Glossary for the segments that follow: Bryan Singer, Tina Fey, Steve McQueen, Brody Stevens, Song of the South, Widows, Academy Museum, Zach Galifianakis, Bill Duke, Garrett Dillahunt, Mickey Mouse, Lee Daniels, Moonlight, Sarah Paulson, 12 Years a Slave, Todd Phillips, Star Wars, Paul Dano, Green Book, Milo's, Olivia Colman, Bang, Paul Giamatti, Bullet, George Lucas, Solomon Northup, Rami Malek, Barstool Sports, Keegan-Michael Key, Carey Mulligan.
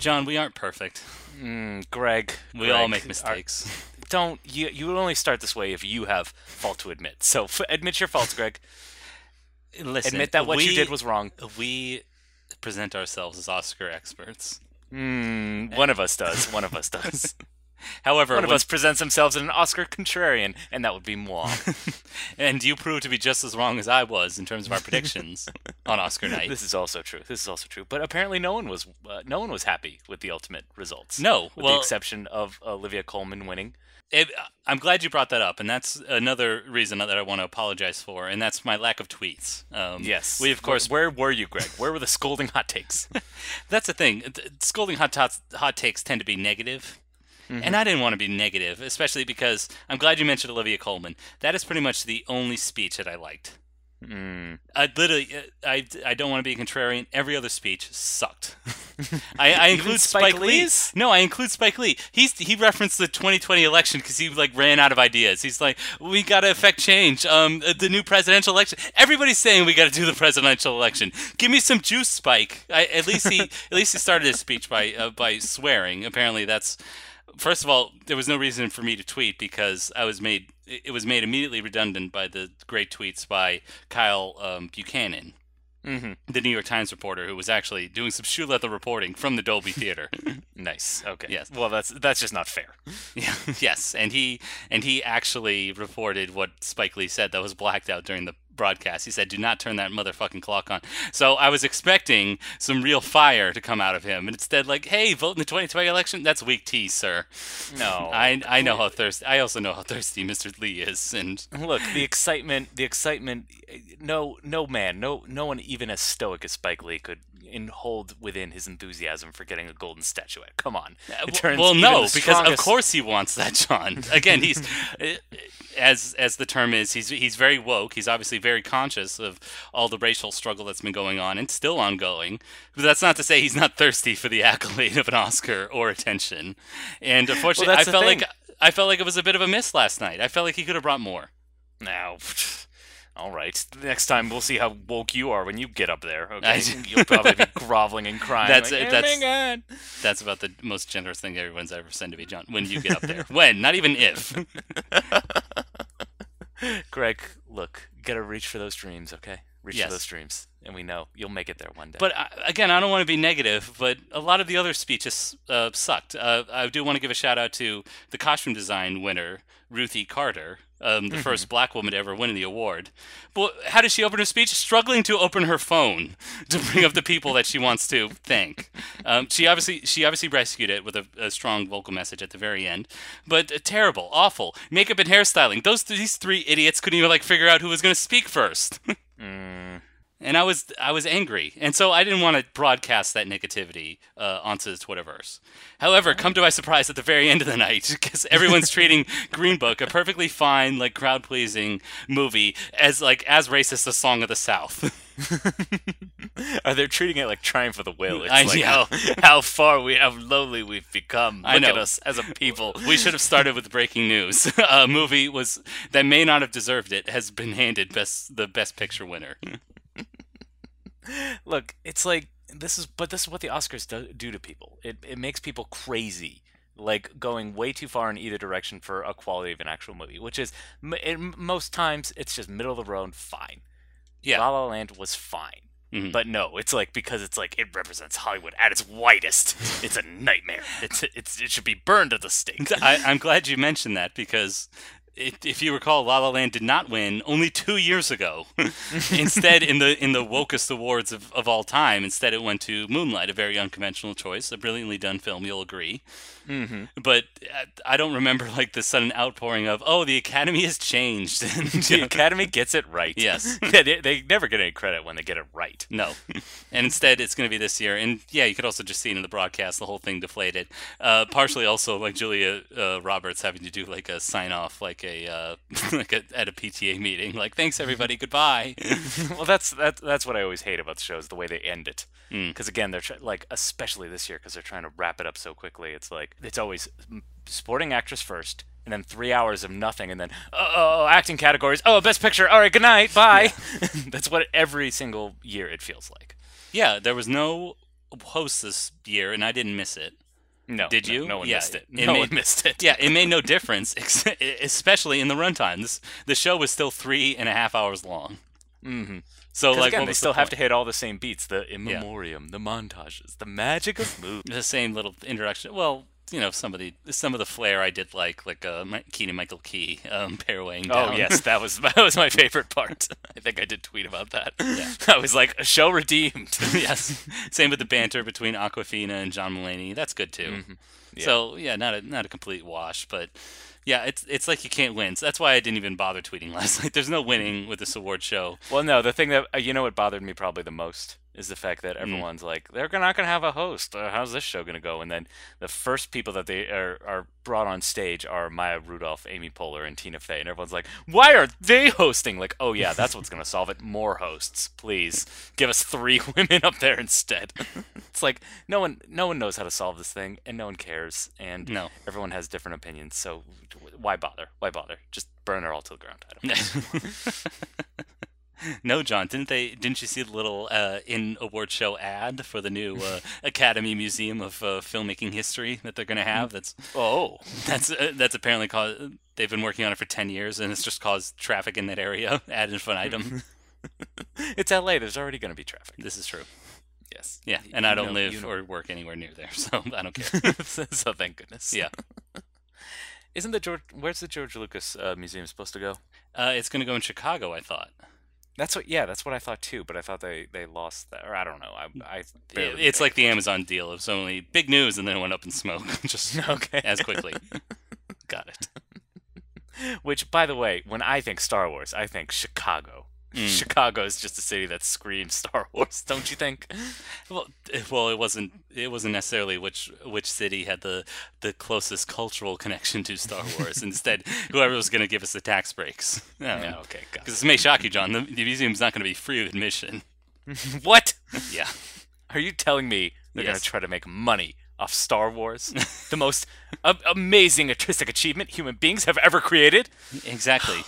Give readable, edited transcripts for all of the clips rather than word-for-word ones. John, we aren't perfect. Greg. We all make mistakes. Don't you will only start this way if you have fault to admit. So admit your faults, Greg. Listen, admit that you did was wrong. We present ourselves as Oscar experts. One of us does. One of us does. However, one of us presents themselves as an Oscar contrarian, and that would be moi. And you proved to be just as wrong as I was in terms of our predictions on Oscar night. This is also true. But apparently, no one was happy with the ultimate results. No, with the exception of Olivia Colman winning. I'm glad you brought that up, and that's another reason that I want to apologize for, and that's my lack of tweets. Yes. We, of course... Where were you, Greg? Where were the scolding hot takes? That's the thing. Scolding hot takes tend to be negative. Mm-hmm. And I didn't want to be negative, especially because I'm glad you mentioned Olivia Colman. That is pretty much the only speech that I liked. I don't want to be a contrarian. Every other speech sucked. I include Spike Lee's? No, I include Spike Lee. He referenced the 2020 election because he ran out of ideas. He's like, we got to affect change. The new presidential election. Everybody's saying we got to do the presidential election. Give me some juice, Spike. At least he started his speech by swearing. Apparently that's. First of all, there was no reason for me to tweet because it was made immediately redundant by the great tweets by Kyle Buchanan, the New York Times reporter who was actually doing some shoe leather reporting from the Dolby Theater. Nice. Okay. Yes. Well, that's just not fair. Yeah. Yes. And he actually reported what Spike Lee said that was blacked out during the broadcast. He said, "Do not turn that motherfucking clock on." So I was expecting some real fire to come out of him, and instead, like, "Hey, vote in the 2020 election." That's weak tea, sir. No, I know how thirsty. I also know how thirsty Mr. Lee is. And look, the excitement. No one even as stoic as Spike Lee could hold within his enthusiasm for getting a golden statuette. Come on. Because of course he wants that, John. Again, he's as the term is, he's very woke. He's obviously very conscious of all the racial struggle that's been going on and still ongoing. But that's not to say he's not thirsty for the accolade of an Oscar or attention. And unfortunately, I felt like it was a bit of a miss last night. I felt like he could have brought more. Now. All right. Next time we'll see how woke you are when you get up there. Okay, you'll probably be groveling and crying. That's about the most generous thing everyone's ever said to me, John. When you get up there, not even if. Greg, look, you gotta reach for those dreams, okay? For those dreams, and we know you'll make it there one day. But again, I don't want to be negative, but a lot of the other speeches sucked. I do want to give a shout out to the costume design winner, Ruthie Carter. The first black woman to ever win the award. But how did she open her speech? Struggling to open her phone to bring up the people that she wants to thank. She obviously rescued it with a strong vocal message at the very end. But terrible, awful. Makeup and hairstyling. These three idiots couldn't even figure out who was going to speak first. And I was angry, and so I didn't want to broadcast that negativity onto the Twitterverse. However, come to my surprise at the very end of the night, because everyone's treating Green Book, a perfectly fine, like crowd-pleasing movie, as racist as Song of the South. Are they treating it like Triumph of the Will? It's how lowly we've become. Look at us as a people. We should have started with breaking news. A movie that may not have deserved it has been handed the Best Picture winner. Look, it's like this is what the Oscars do to people. It makes people crazy, like going way too far in either direction for a quality of an actual movie, which is most times it's just middle of the road, fine. Yeah, La La Land was fine, but no, it's like because it's like it represents Hollywood at its whitest. It's a nightmare. It should be burned at the stake. I'm glad you mentioned that because. If you recall, La La Land did not win only 2 years ago. Instead, in the wokest awards of all time, instead it went to Moonlight, a very unconventional choice, a brilliantly done film, you'll agree. But I don't remember the sudden outpouring of, oh, the Academy has changed. The Academy gets it right. Yes. They never get any credit when they get it right. No. And instead, it's going to be this year. And yeah, you could also just see in the broadcast the whole thing deflated. Partially also Julia Roberts having to do a sign-off, at a PTA meeting, thanks everybody, goodbye. Well, that's what I always hate about the shows, the way they end it. Because again, they're especially this year, because they're trying to wrap it up so quickly. It's like it's always supporting actress first, and then 3 hours of nothing, and then acting categories, Best Picture, all right, good night, bye. Yeah. That's what every single year it feels like. Yeah, there was no hosts this year, and I didn't miss it. No. Did you? No one missed it. No one missed it. Yeah, it made no difference, especially in the runtime. The show was still 3.5 hours long. Mm-hmm. So, like, again, they still have to hit all the same beats, the in memoriam, the montages, the magic of moves. The same little introduction. Well, you know, some of the flair I did like Keegan-Michael Key pairwaying down. Oh, yes, that was my favorite part. I think I did tweet about that. Yeah. I was like, a show redeemed. Yes. Same with the banter between Awkwafina and John Mulaney. That's good, too. Mm-hmm. Yeah. So, yeah, not a complete wash, but... Yeah, it's like you can't win. So that's why I didn't even bother tweeting last night. There's no winning with this award show. Well, no, the thing that, you know what bothered me probably the most is the fact that everyone's like, they're not going to have a host. How's this show going to go? And then the first people that they are brought on stage are Maya Rudolph, Amy Poehler, and Tina Fey. And everyone's like, why are they hosting? Like, oh yeah, that's what's going to solve it. More hosts, please. Give us 3 women up there instead. It's like, no one knows how to solve this thing, and no one cares. And everyone has different opinions, so... Why bother? Why bother? Just burn her all to the ground. I don't know. No, John, didn't you see the little in award show ad for the new Academy Museum of Filmmaking History that they're going to have? That's apparently caused. They've been working on it for 10 years, and it's just caused traffic in that area ad infinitum. It's LA. There's already going to be traffic. This is true. Yes. Yeah, and I don't live or work anywhere near there, so I don't care. So thank goodness. Yeah. Isn't where's the George Lucas Museum supposed to go? It's going to go in Chicago, I thought. That's what I thought too, but I thought they lost that, or I don't know. It's like the Amazon deal. It was only big news and then it went up in smoke just as quickly. Got it. Which, by the way, when I think Star Wars, I think Chicago. Chicago is just a city that screams Star Wars, don't you think? Well, it wasn't necessarily which city had the closest cultural connection to Star Wars. Instead, whoever was going to give us the tax breaks. Okay, got it. Because this may shock you, John. The museum's not going to be free of admission. What? Yeah. Are you telling me they're going to try to make money off Star Wars, the most amazing artistic achievement human beings have ever created? Exactly.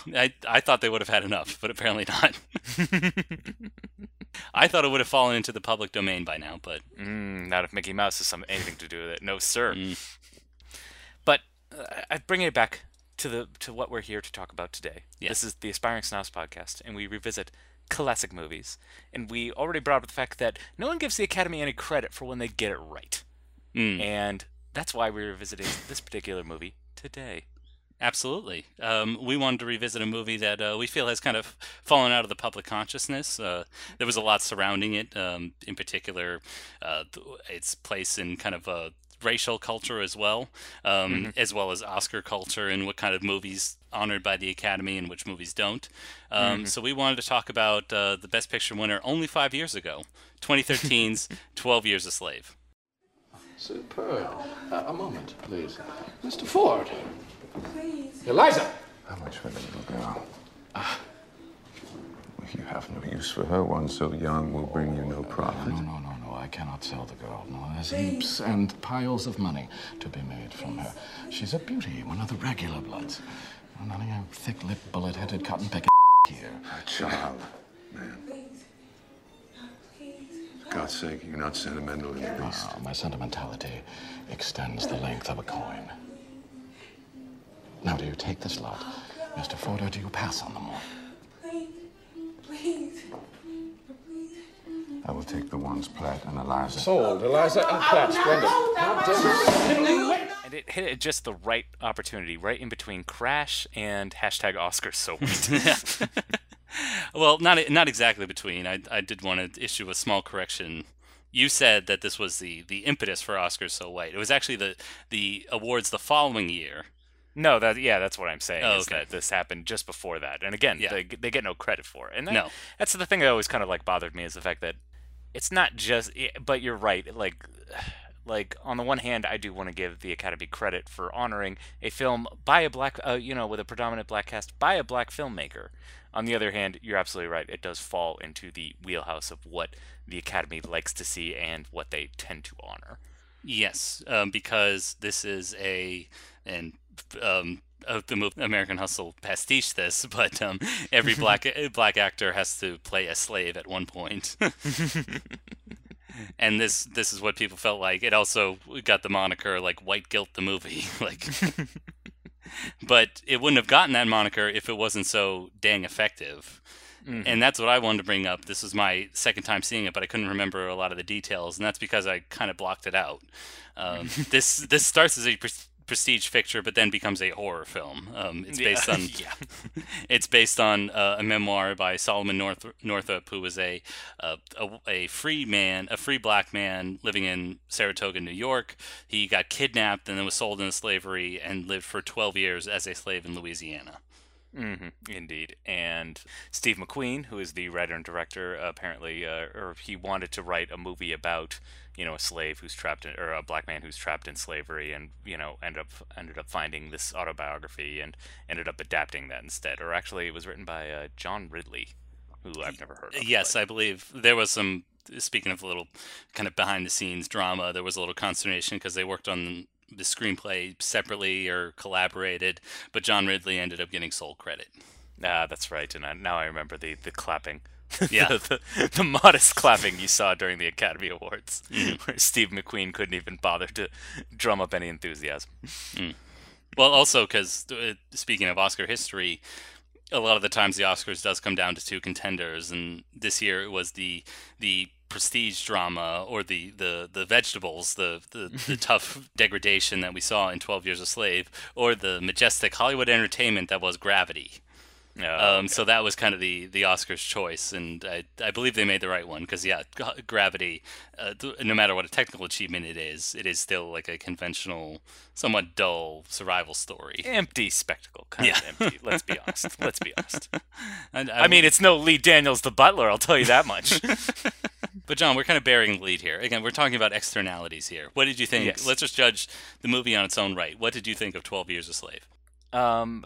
I thought they would have had enough, but apparently not. I thought it would have fallen into the public domain by now, but... not if Mickey Mouse has anything to do with it. No, sir. But bringing it back to what we're here to talk about today. Yes. This is the Aspiring Snobs podcast, and we revisit classic movies. And we already brought up the fact that no one gives the Academy any credit for when they get it right. And that's why we're revisiting this particular movie today. Absolutely. We wanted to revisit a movie that we feel has kind of fallen out of the public consciousness. There was a lot surrounding it, in particular its place in kind of a racial culture as well, as well as Oscar culture and what kind of movies honored by the Academy and which movies don't. So we wanted to talk about the Best Picture winner only 5 years ago, 2013's 12 Years a Slave. Superb. A moment, please. Mr. Ford. Please. Eliza! How much for the little girl? If you have no use for her, one so young will bring you no profit. No. I cannot sell the girl. No, there's heaps and piles of money to be made from her. She's a beauty, one of the regular bloods. None of your thick-lipped, bullet-headed, cotton-picking here. A child, man. For God's sake, you're not sentimental in the least. My sentimentality extends the length of a coin. Now, do you take this lot, Mr. Ford, or do you pass on them all? Please. I will take the ones Platt and Eliza. Sold, Eliza and Platt. Splendid. And it hit just the right opportunity, right in between Crash and #OscarsSoWhite. Well, not exactly between. I did want to issue a small correction. You said that this was the impetus for Oscars So White. It was actually the awards the following year. No, that's what I'm saying. Oh, okay. Is that this happened just before that. And again, they get no credit for it. And that's the thing that always kind of like bothered me, is the fact that it's not just... But you're right. Like on the one hand, I do want to give the Academy credit for honoring a film by a black, with a predominant black cast, by a black filmmaker. On the other hand, you're absolutely right. It does fall into the wheelhouse of what the Academy likes to see and what they tend to honor. Yes, because this is the movie American Hustle pastiche this, but every black actor has to play a slave at one point. And this is what people felt like. It also got the moniker like White Guilt the movie. Like, but it wouldn't have gotten that moniker if it wasn't so dang effective. Mm-hmm. And that's what I wanted to bring up. This was my second time seeing it, but I couldn't remember a lot of the details, and that's because I kind of blocked it out. This starts as a prestige picture, but then becomes a horror film. It's based on a memoir by Solomon Northup, who was a free black man living in Saratoga, New York. He got kidnapped and then was sold into slavery and lived for 12 years as a slave in Louisiana. Mm-hmm. Indeed. And Steve McQueen, who is the writer and director, apparently, or he wanted to write a movie about, you know, a slave who's trapped in, or a black man who's trapped in slavery, and, you know, ended up finding this autobiography and ended up adapting that instead. Or actually, it was written by John Ridley, who I've never heard of. Yes, but I believe there was some, speaking of a little kind of behind the scenes drama, there was a little consternation because they worked on the screenplay separately or collaborated, but John Ridley ended up getting sole credit. Ah, that's right. And now I remember the clapping. Yeah. the modest clapping you saw during the Academy Awards, mm-hmm. where Steve McQueen couldn't even bother to drum up any enthusiasm. Mm. Well, also because, speaking of Oscar history, a lot of the times the Oscars does come down to two contenders, and this year it was the prestige drama, or the vegetables, the tough degradation that we saw in 12 Years a Slave, or the majestic Hollywood entertainment that was Gravity. Okay. So that was kind of the Oscars choice, and I believe they made the right one, because, yeah, Gravity, no matter what a technical achievement it is still like a conventional, somewhat dull survival story. Empty spectacle, kind of empty, let's be honest. And I mean, it's no Lee Daniels the Butler, I'll tell you that much. But, John, we're kind of burying the lead here. Again, we're talking about externalities here. What did you think? Yes. Let's just judge the movie on its own right. What did you think of 12 Years a Slave?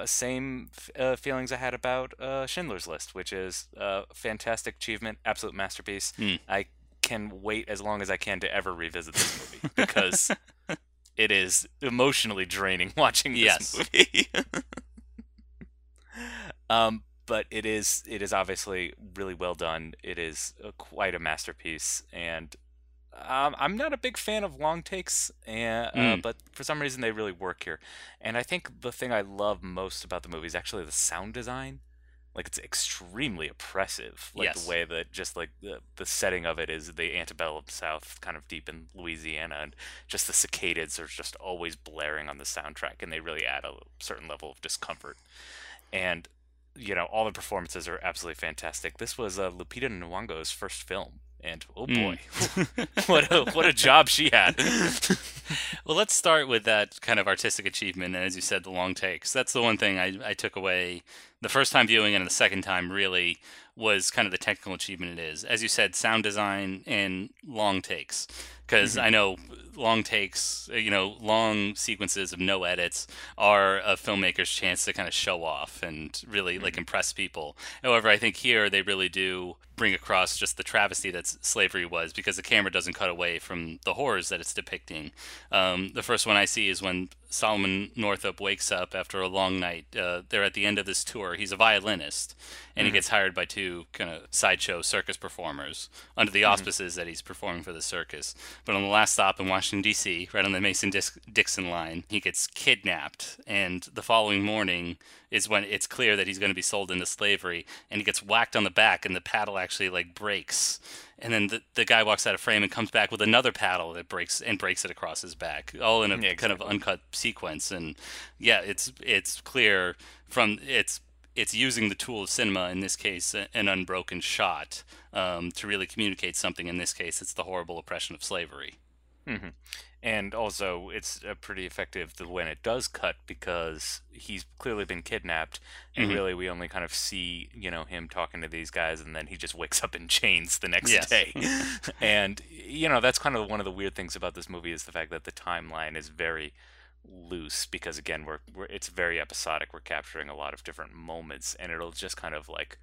Same feelings I had about Schindler's List, which is a fantastic achievement, absolute masterpiece. Mm. I can wait as long as I can to ever revisit this movie, because it is emotionally draining watching this movie. But it is obviously really well done. It is quite a masterpiece, and I'm not a big fan of long takes, but for some reason they really work here. And I think the thing I love most about the movie is actually the sound design. Like, it's extremely oppressive. Like, yes. The way that just, like, the setting of it is the antebellum South, kind of deep in Louisiana, and just the cicadas are just always blaring on the soundtrack, and they really add a certain level of discomfort. And, you know, all the performances are absolutely fantastic. This was Lupita Nyong'o's first film, and oh boy, what a job she had. Well, let's start with that kind of artistic achievement, and as you said, the long takes. That's the one thing I took away the first time viewing it, and the second time really was kind of the technical achievement it is. As you said, sound design and long takes. Because mm-hmm. I know long takes, you know, long sequences of no edits are a filmmaker's chance to kind of show off and really, mm-hmm. like, impress people. However, I think here they really do bring across just the travesty that slavery was, because the camera doesn't cut away from the horrors that it's depicting. The first one I see is when Solomon Northup wakes up after a long night. They're at the end of this tour. He's a violinist, and mm-hmm. he gets hired by two kind of sideshow circus performers under the auspices mm-hmm. that he's performing for the circus. But on the last stop in Washington, D.C., right on the Mason-Dixon line, he gets kidnapped. And the following morning is when it's clear that he's going to be sold into slavery, and he gets whacked on the back, and the paddle actually, like, breaks. And then the guy walks out of frame and comes back with another paddle that breaks it across his back, all in a kind of uncut sequence. And yeah, it's clear from it's using the tool of cinema, in this case, an unbroken shot, to really communicate something. In this case, it's the horrible oppression of slavery. Mm-hmm. And also, it's pretty effective when it does cut, because he's clearly been kidnapped, and mm-hmm. really we only kind of see, you know, him talking to these guys, and then he just wakes up in chains the next day. And, you know, that's kind of one of the weird things about this movie, is the fact that the timeline is very loose, because, again, it's very episodic. We're capturing a lot of different moments, and it'll just kind of, like,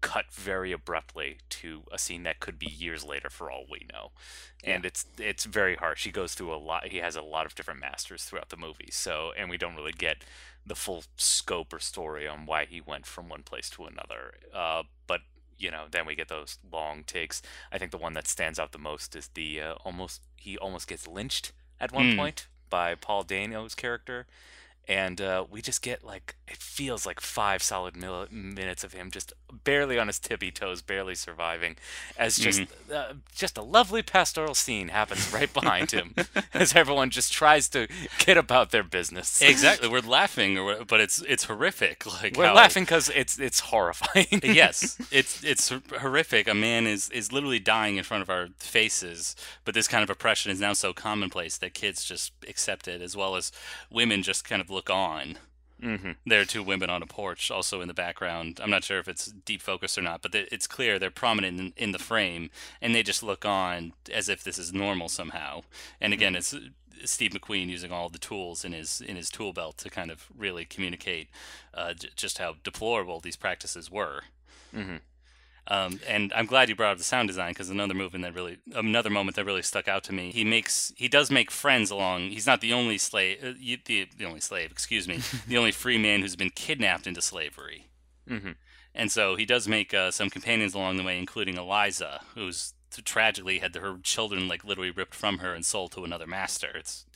cut very abruptly to a scene that could be years later for all we know. And it's very harsh. He goes through a lot. He has a lot of different masters throughout the movie. So, and we don't really get the full scope or story on why he went from one place to another. But then we get those long takes. I think the one that stands out the most is the he almost gets lynched at one point by Paul Dano's character. And we just get, like, it feels like 5 solid minutes of him just barely on his tippy toes, barely surviving, as just a lovely pastoral scene happens right behind him as everyone just tries to get about their business. Exactly. We're laughing, but it's horrific. Like, we're laughing because it's horrifying. Yes. It's horrific. A man is literally dying in front of our faces, but this kind of oppression is now so commonplace that kids just accept it, as well as women just kind of look on. There are two women on a porch also in the background. I'm not sure if it's deep focus or not, but it's clear they're prominent in the frame, and they just look on as if this is normal somehow. And again, it's Steve McQueen using all the tools in his tool belt to kind of really communicate just how deplorable these practices were. And I'm glad you brought up the sound design, because another moment that really stuck out to me. He does make friends along. He's not the only slave, the only free man who's been kidnapped into slavery. And so he does make some companions along the way, including Eliza, who's tragically had her children literally ripped from her and sold to another master. It's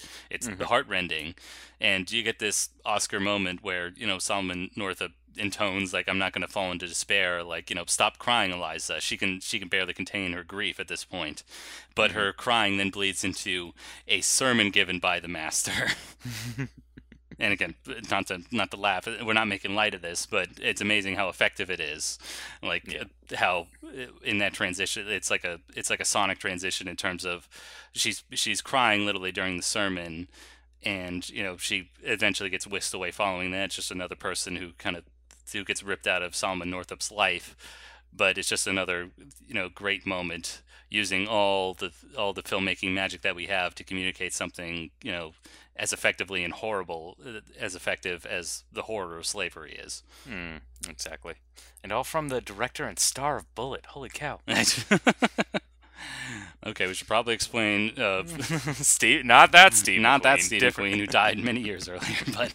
heartrending, and you get this Oscar moment where Solomon Northup intones, like, "I'm not going to fall into despair. Like, stop crying, Eliza. She can barely contain her grief at this point." But her crying then bleeds into a sermon given by the master. And again, not to laugh, we're not making light of this, but it's amazing how effective it is. How in that transition, it's like a sonic transition in terms of she's crying literally during the sermon, and she eventually gets whisked away following that. It's just another person who gets ripped out of Solomon Northup's life. But it's just another great moment, using all the filmmaking magic that we have to communicate something as effectively and horrible, as effective as the horror of slavery is. Exactly. And all from the director and star of Bullet. Holy cow. Okay, we should probably explain Steve. Not that Steve. Not McQueen. That Steve McQueen, who died many years earlier. But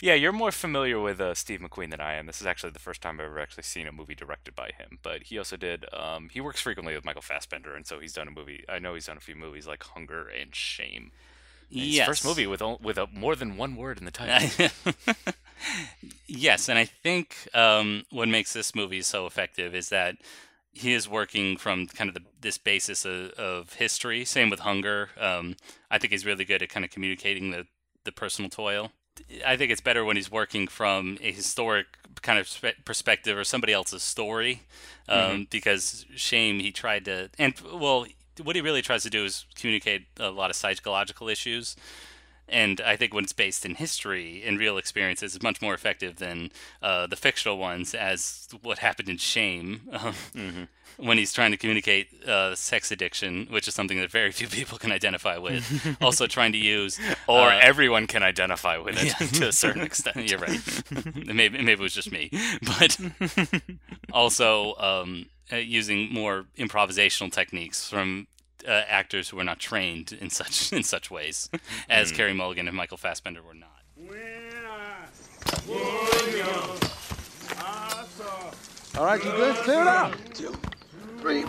yeah, you're more familiar with Steve McQueen than I am. This is actually the first time I've ever actually seen a movie directed by him. But he also did. He works frequently with Michael Fassbender, and so he's done a movie. I know he's done a few movies like Hunger and Shame. And his first movie with more than one word in the title. Yes, and I think what makes this movie so effective is that he is working from kind of this basis of history. Same with Hunger. I think he's really good at kind of communicating the personal toil. I think it's better when he's working from a historic kind of perspective or somebody else's story, because Shame, he tried to... what he really tries to do is communicate a lot of psychological issues. And I think when it's based in history and real experiences, it's much more effective than the fictional ones, as what happened in Shame, when he's trying to communicate sex addiction, which is something that very few people can identify with. Also trying to use... Or everyone can identify with it to a certain extent. You're right. Maybe it was just me. But also using more improvisational techniques from... actors who were not trained in such ways as Carey Mulligan and Michael Fassbender were not. All right, you good? Clear it out. 2, 3.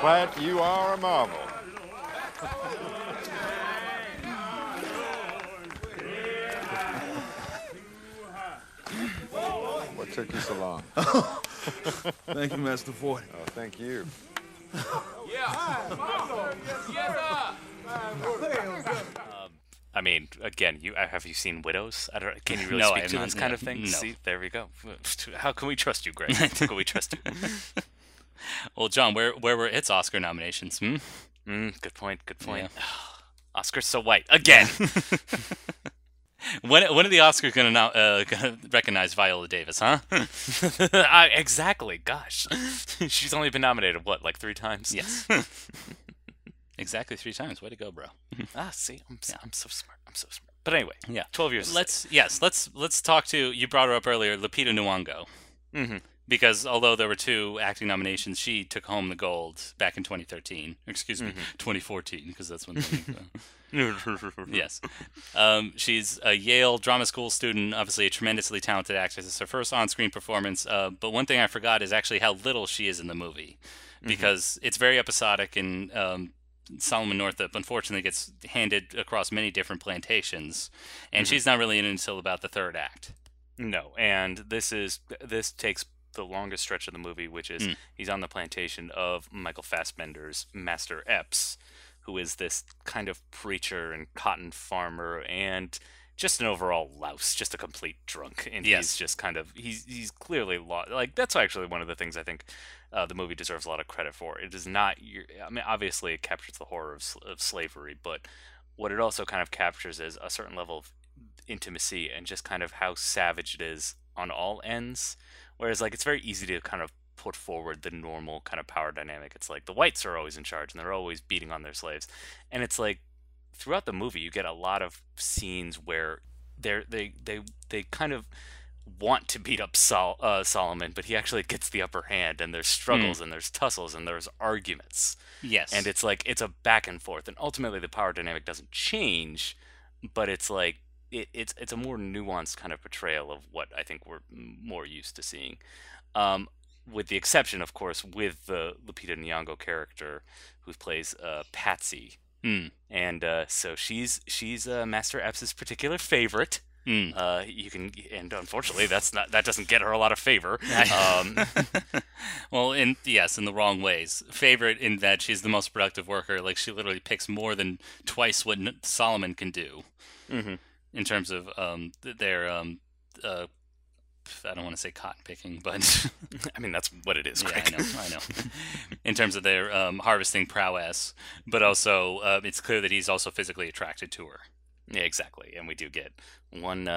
Platt, you are a marvel. What took you so long? Thank you, Master Ford. Oh, thank you. I mean, again, have you seen Widows? I don't. Can you really speak to this kind of thing? No. See, there we go. How can we trust you, Greg? How can we trust you? Well, John, where were its Oscar nominations? Good point. Yeah. Oscar's so white again. When are the Oscars gonna recognize Viola Davis, huh? Exactly. Gosh, she's only been nominated what, like 3 times? Yes. Exactly 3 times. Way to go, bro. See, I'm so smart. I'm so smart. But anyway, yeah. 12 years. Let's talk to, you brought her up earlier, Lupita Nyong'o. Mm-hmm. Because although there were 2 acting nominations, she took home the gold back in 2013. Excuse me, 2014, because that's when. Yes. She's a Yale Drama School student, obviously a tremendously talented actress. It's her first on-screen performance. But one thing I forgot is actually how little she is in the movie, because it's very episodic, and Solomon Northup, unfortunately, gets handed across many different plantations, and she's not really in it until about the 3rd act. No, and this takes the longest stretch of the movie, which is he's on the plantation of Michael Fassbender's Master Epps, who is this kind of preacher and cotton farmer and just an overall louse, just a complete drunk. And he's just kind of, he's clearly lost. Like, that's actually one of the things I think the movie deserves a lot of credit for. It is not, I mean, obviously it captures the horror of slavery, but what it also kind of captures is a certain level of intimacy and just kind of how savage it is on all ends. Whereas, like, it's very easy to kind of put forward the normal kind of power dynamic. It's like the whites are always in charge and they're always beating on their slaves. And it's like throughout the movie you get a lot of scenes where they kind of want to beat up Solomon, but he actually gets the upper hand, and there's struggles and there's tussles and there's arguments. Yes. And it's like it's a back and forth, and ultimately the power dynamic doesn't change, but it's like it's a more nuanced kind of portrayal of what I think we're more used to seeing. With the exception, of course, with the Lupita Nyong'o character, who plays Patsy, and so she's Master Epps' particular favorite. And unfortunately, that doesn't get her a lot of favor. Well, in the wrong ways. Favorite in that she's the most productive worker. Like, she literally picks more than twice what Solomon can do in terms of their. I don't want to say cotton picking, but I mean, that's what it is, Craig. Yeah, I know. In terms of their harvesting prowess, but also it's clear that he's also physically attracted to her. Yeah, exactly. And we do get one,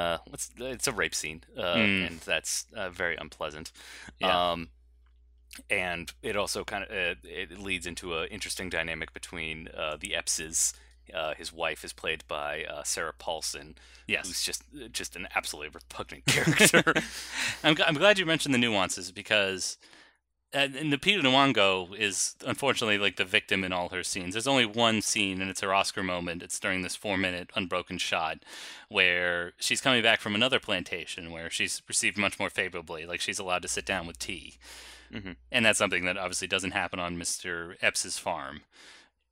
it's a rape scene, and that's very unpleasant. Yeah. And it also kind of it leads into an interesting dynamic between the Eppses. His wife is played by Sarah Paulson, who's just an absolutely repugnant character. I'm glad you mentioned the nuances, because and Lupita Nyong'o is unfortunately like the victim in all her scenes. There's only one scene, and it's her Oscar moment. It's during this 4-minute unbroken shot where she's coming back from another plantation where she's received much more favorably. Like, she's allowed to sit down with tea, and that's something that obviously doesn't happen on Mr. Epps's farm.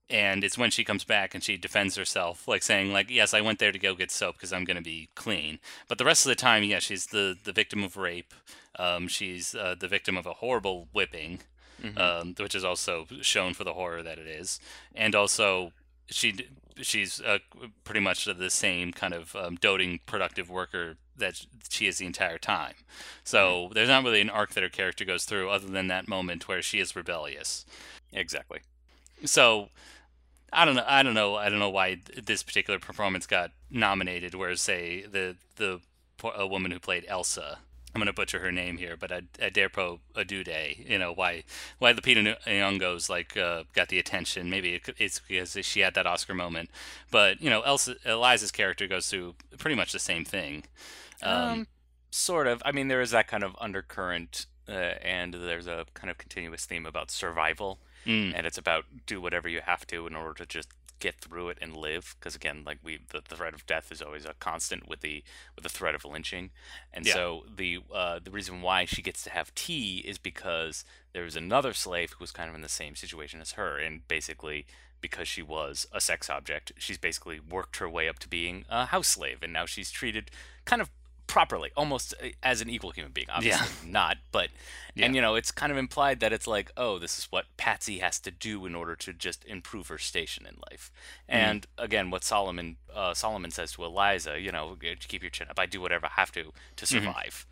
And it's when she comes back and she defends herself, like saying, like, yes, I went there to go get soap because I'm going to be clean. But the rest of the time, yeah, she's the victim of rape. She's the victim of a horrible whipping, which is also shown for the horror that it is. And also, she's pretty much the same kind of doting, productive worker that she is the entire time. So there's not really an arc that her character goes through other than that moment where she is rebellious. Exactly. So... I don't know why this particular performance got nominated, whereas, say, a woman who played Elsa, I'm going to butcher her name here, but Adirpo Adude, you know, why Lupita Nyong'o's, like, got the attention. Maybe it's because she had that Oscar moment. But, you know, Eliza's character goes through pretty much the same thing. Sort of. I mean, there is that kind of undercurrent, and there's a kind of continuous theme about survival. And it's about do whatever you have to in order to just get through it and live, because again, like, the threat of death is always a constant with the threat of lynching, and so the reason why she gets to have tea is because there was another slave who was kind of in the same situation as her, and basically because she was a sex object, she's basically worked her way up to being a house slave, and now she's treated kind of properly, almost as an equal human being. Obviously not, but and you know, it's kind of implied that it's like, oh, this is what Patsy has to do in order to just improve her station in life. And again, what Solomon says to Eliza, you know, keep your chin up. I do whatever I have to survive.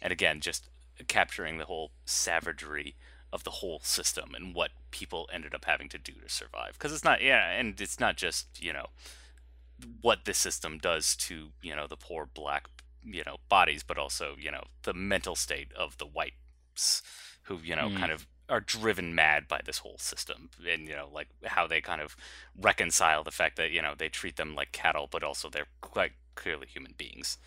And again, just capturing the whole savagery of the whole system and what people ended up having to do to survive. Because it's not just, you know, what this system does to, you know, the poor black, you know, bodies, but also, you know, the mental state of the whites who, you know, kind of are driven mad by this whole system, and, you know, like how they kind of reconcile the fact that, you know, they treat them like cattle, but also they're quite clearly human beings.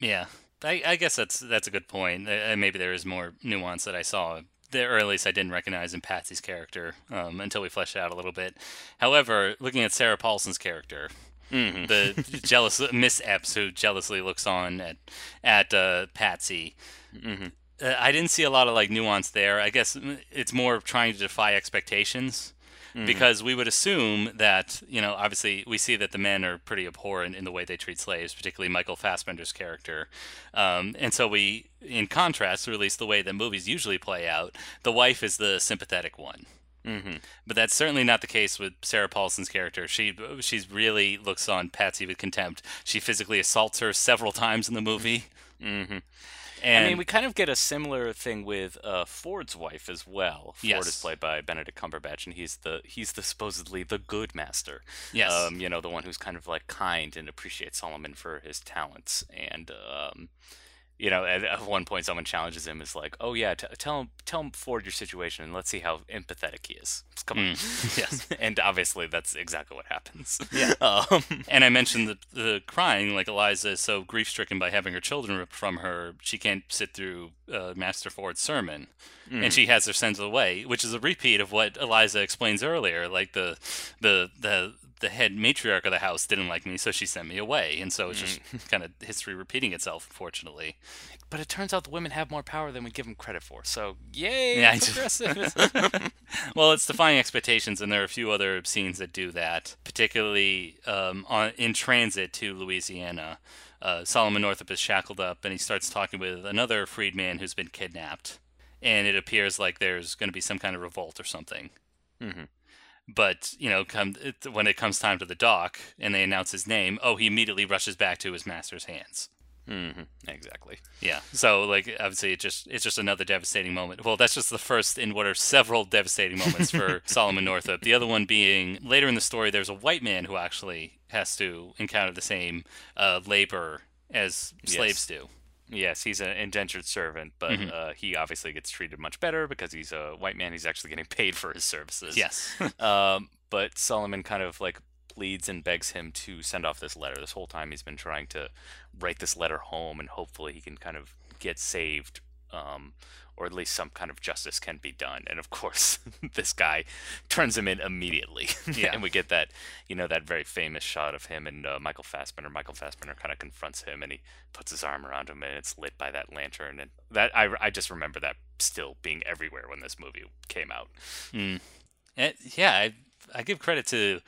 Yeah, I guess that's a good point. Maybe there is more nuance that I saw there, or at least I didn't recognize in Patsy's character until we fleshed it out a little bit. However, looking at Sarah Paulson's character, the jealous Miss Epps who jealously looks on at Patsy, I didn't see a lot of like nuance there. I guess it's more of trying to defy expectations. Because we would assume that, you know, obviously we see that the men are pretty abhorrent in the way they treat slaves, particularly Michael Fassbender's character. And so we, in contrast, or at least the way that movies usually play out, the wife is the sympathetic one. But that's certainly not the case with Sarah Paulson's character. She's really looks on Patsy with contempt. She physically assaults her several times in the movie. And, I mean, we kind of get a similar thing with Ford's wife as well. Ford is played by Benedict Cumberbatch, and he's the supposedly the good master. You know, the one who's kind of like kind and appreciates Solomon for his talents. And you know, at one point, someone challenges him, is like, "Oh yeah, tell him Ford your situation, and let's see how empathetic he is." Come on, and obviously that's exactly what happens. And I mentioned the crying, like Eliza is so grief-stricken by having her children ripped from her, she can't sit through Master Ford's sermon, and she has her sons away, which is a repeat of what Eliza explains earlier, like the head matriarch of the house didn't like me, so she sent me away. And so it's just kind of history repeating itself, unfortunately. But it turns out the women have more power than we give them credit for. So, yay! Yeah, well, it's defying expectations, and there are a few other scenes that do that, particularly in transit to Louisiana. Solomon Northup is shackled up, and he starts talking with another freedman who's been kidnapped. And it appears like there's going to be some kind of revolt or something. But, you know, when it comes time to the dock and they announce his name, he immediately rushes back to his master's hands. Exactly. Yeah. So, like, obviously, it's just another devastating moment. Well, that's just the first in what are several devastating moments for Solomon Northup. The other one being later in the story, there's a white man who actually has to encounter the same labor as slaves do. Yes, he's an indentured servant, but he obviously gets treated much better because he's a white man. He's actually getting paid for his services. Yes. But Solomon kind of like pleads and begs him to send off this letter. This whole time he's been trying to write this letter home, and hopefully he can kind of get saved, or at least some kind of justice can be done. And of course, this guy turns him in immediately. And we get that, you know, that very famous shot of him and Michael Fassbender. Michael Fassbender kind of confronts him, and he puts his arm around him, and it's lit by that lantern. And that I just remember that still being everywhere when this movie came out. I give credit to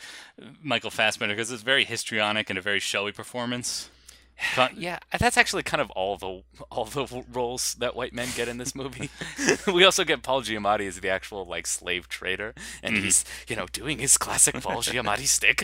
Michael Fassbender because it's very histrionic and a very showy performance. Yeah, that's actually kind of all the roles that white men get in this movie. We also get Paul Giamatti as the actual like slave trader, and he's, you know, doing his classic Paul Giamatti stick.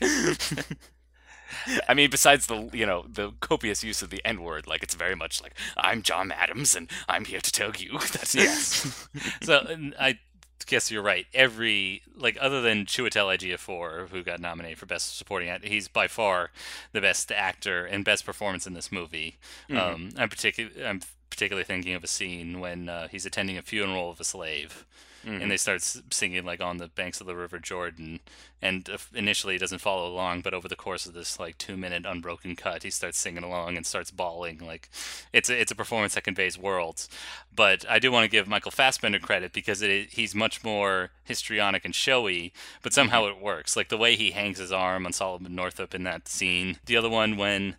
I mean, besides the, you know, the copious use of the N-word, like it's very much like I'm John Adams and I'm here to tell you that. Yes. So I guess you're right. Every, like, other than Chiwetel Ejiofor, who got nominated for Best Supporting Actor, he's by far the best actor and best performance in this movie. I'm particularly thinking of a scene when he's attending a funeral of a slave, and they start singing like "On the Banks of the River Jordan," and initially he doesn't follow along, but over the course of this like 2-minute unbroken cut, he starts singing along and starts bawling. Like it's a performance that conveys worlds. But I do want to give Michael Fassbender credit because he's much more histrionic and showy, but somehow it works. Like the way he hangs his arm on Solomon Northup in that scene. The other one when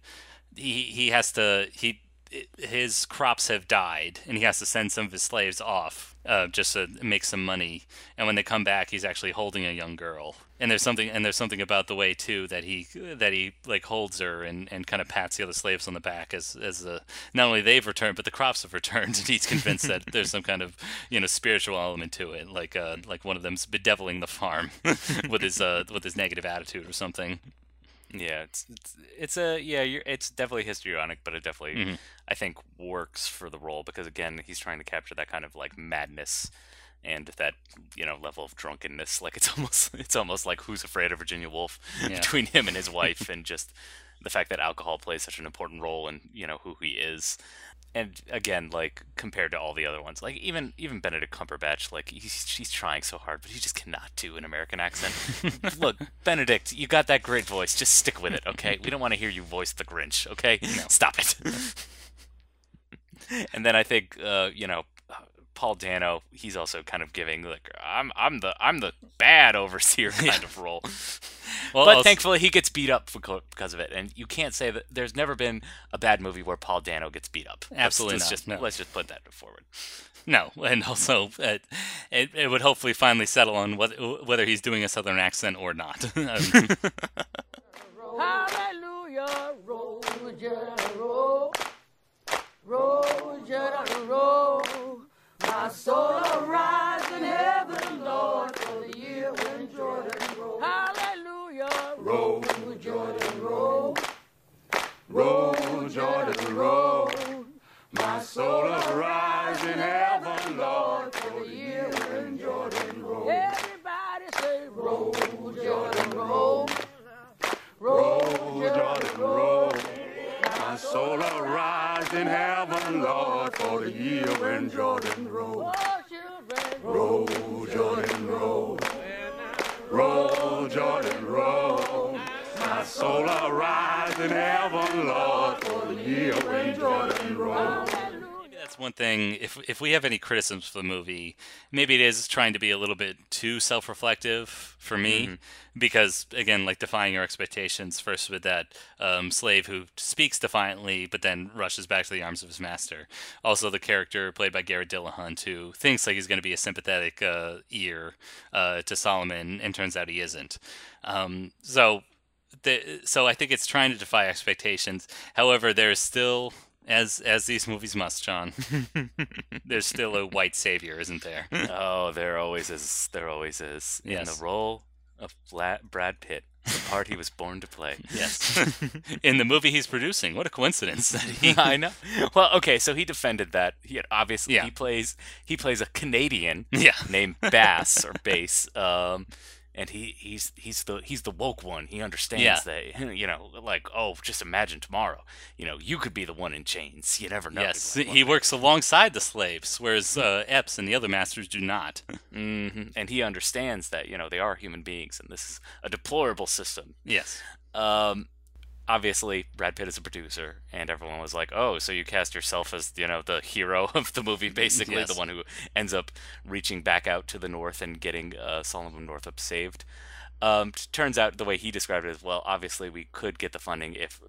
he has to his crops have died, and he has to send some of his slaves off just to make some money. And when they come back, he's actually holding a young girl. And there's something about the way too that he like holds her and kind of pats the other slaves on the back as not only they've returned but the crops have returned, and he's convinced that there's some kind of, you know, spiritual element to it, like one of them's bedeviling the farm with his negative attitude or something. Yeah, it's definitely histrionic, but it definitely I think works for the role because again he's trying to capture that kind of like madness and that, you know, level of drunkenness. Like it's almost like Who's Afraid of Virginia Woolf, yeah. between him and his wife, and just the fact that alcohol plays such an important role in, you know, who he is. And again, like compared to all the other ones, like even Benedict Cumberbatch, like he's trying so hard, but he just cannot do an American accent. Look, Benedict, you got that great voice. Just stick with it, okay? We don't want to hear you voice the Grinch, okay? No. Stop it. And then I think, you know, Paul Dano, he's also kind of giving like I'm the bad overseer kind of role. Well, but thankfully he gets beat up because of it, and you can't say that there's never been a bad movie where Paul Dano gets beat up. Absolutely not. Let's just put that forward. No, and also it would hopefully finally settle on whether he's doing a Southern accent or not. Hallelujah, roll, roll, roll, roll. My soul arise in heaven, Lord, for the year when Jordan rolled. Hallelujah. Roll, Jordan, roll. Roll, Jordan, roll. My soul arise in heaven, Lord, for the year when Jordan rolled. Everybody say, roll, Jordan, roll. Roll, Jordan, roll. My soul arise in heaven, Lord, for the year when Jordan rolled. Roll, Jordan, roll. Roll, Jordan, roll. My soul arise in heaven, Lord, for the year when Jordan rolled. That's one thing. If we have any criticisms for the movie, maybe it is trying to be a little bit too self-reflective for me, mm-hmm. because again, like defying your expectations. First with that slave who speaks defiantly, but then rushes back to the arms of his master. Also, the character played by Garrett Dillahunt, who thinks like he's going to be a sympathetic ear to Solomon, and turns out he isn't. So I think it's trying to defy expectations. However, there is still. As these movies must, John. There's still a white savior, isn't there? Oh, there always is. There always is. Yes. In the role of Brad Pitt, the part he was born to play. Yes. In the movie he's producing. What a coincidence that he. I know. Well, okay, so he defended that. He plays a Canadian named Bass or Bass. And he's the woke one. He understands that, you know, like, oh, just imagine tomorrow. You know, you could be the one in chains. You never know. Yes, he works alongside the slaves, whereas Epps and the other masters do not. Mm-hmm. And he understands that, you know, they are human beings, and this is a deplorable system. Yes. Obviously, Brad Pitt is a producer, and everyone was like, oh, so you cast yourself as, you know, the hero of the movie, basically, yes. the one who ends up reaching back out to the North and getting Solomon Northup saved. Turns out, the way he described it is, well, obviously, we could get the funding if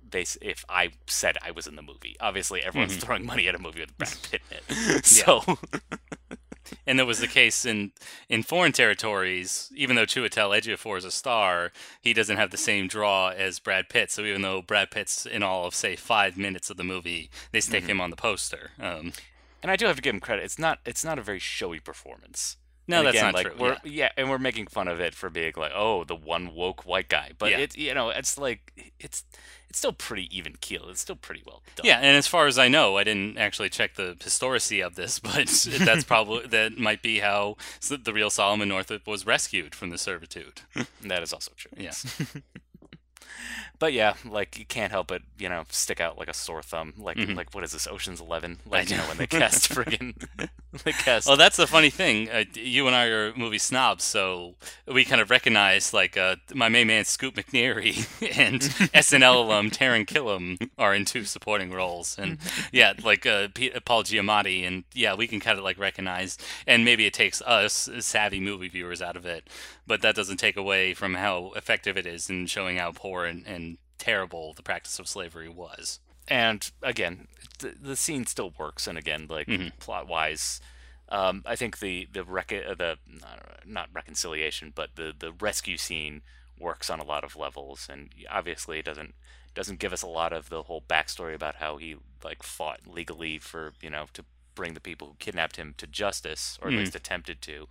I said I was in the movie. Obviously, everyone's mm-hmm. throwing money at a movie with Brad Pitt in it. So... And that was the case in foreign territories. Even though Chiwetel Ejiofor is a star, he doesn't have the same draw as Brad Pitt. So even though Brad Pitt's in all of, say, 5 minutes of the movie, they stick mm-hmm. him on the poster. And I do have to give him credit. It's not a very showy performance. No, and again, that's not like, true. And we're making fun of it for being like, oh, the one woke white guy. But it, you know, it's like it's still pretty even keel. It's still pretty well done. Yeah, and as far as I know, I didn't actually check the historicity of this, but that's probably that might be how the real Solomon Northup was rescued from the servitude. That is also true. Yes. Yeah. But yeah, like you can't help but, you know, stick out like a sore thumb. Like mm-hmm. like what is this, Ocean's 11? Like, you know, when they cast Oh, that's the funny thing. You and I are movie snobs, so we kind of recognize like my main man Scoot McNairy and SNL alum Taron Killam are in two supporting roles, and yeah, like Paul Giamatti, and yeah, we can kind of like recognize, and maybe it takes us savvy movie viewers out of it, but that doesn't take away from how effective it is in showing how poor and terrible the practice of slavery was. And again, the scene still works. And again, like mm-hmm. plot-wise, I think the rescue scene works on a lot of levels. And obviously, it doesn't give us a lot of the whole backstory about how he like fought legally for, you know, to bring the people who kidnapped him to justice, or at mm-hmm. least attempted to.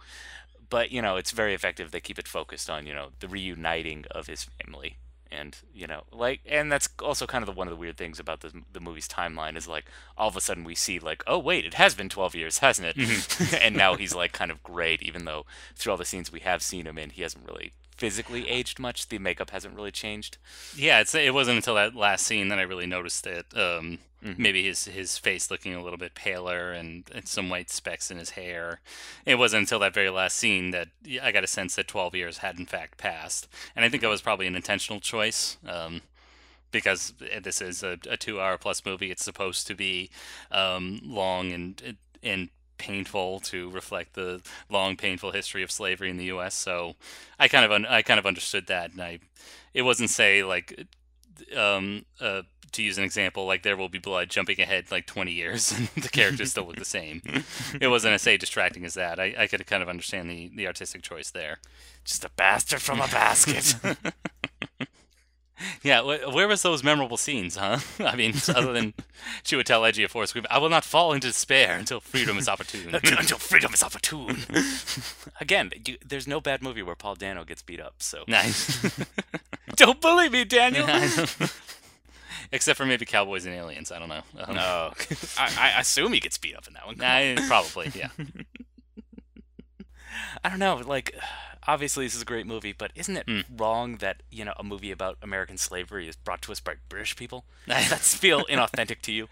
But, you know, it's very effective. They keep it focused on, you know, the reuniting of his family And, you know, like, and that's also kind of one of the weird things about the movie's timeline is, like, all of a sudden we see, like, oh, wait, it has been 12 years, hasn't it? And now he's, like, kind of great, even though through all the scenes we have seen him in, he hasn't really physically aged much. The makeup hasn't really changed. Yeah, it wasn't until that last scene that I really noticed it. Maybe his face looking a little bit paler and some white specks in his hair. It wasn't until that very last scene that I got a sense that 12 years had in fact passed. And I think that was probably an intentional choice because this is a 2 hour plus movie. It's supposed to be long and painful to reflect the long painful history of slavery in the U.S. So I kind of understood that, and it wasn't, say, like to use an example, like There Will Be Blood, jumping ahead like 20 years and the characters still look the same. It wasn't as, say, distracting as that. I could kind of understand the artistic choice there. Just a bastard from a basket. Yeah, where was those memorable scenes, huh? I mean, other than Chiwetel Ejiofor screaming, "I will not fall into despair until freedom is opportune." Until freedom is opportune. Again, there's no bad movie where Paul Dano gets beat up, so. Nice. Don't bully me, Daniel. Except for maybe Cowboys and Aliens. I don't know. No. I assume he gets beat up in that one. Probably, yeah. I don't know. Like, obviously this is a great movie, but isn't it wrong that, you know, a movie about American slavery is brought to us by British people? Does that feel inauthentic to you?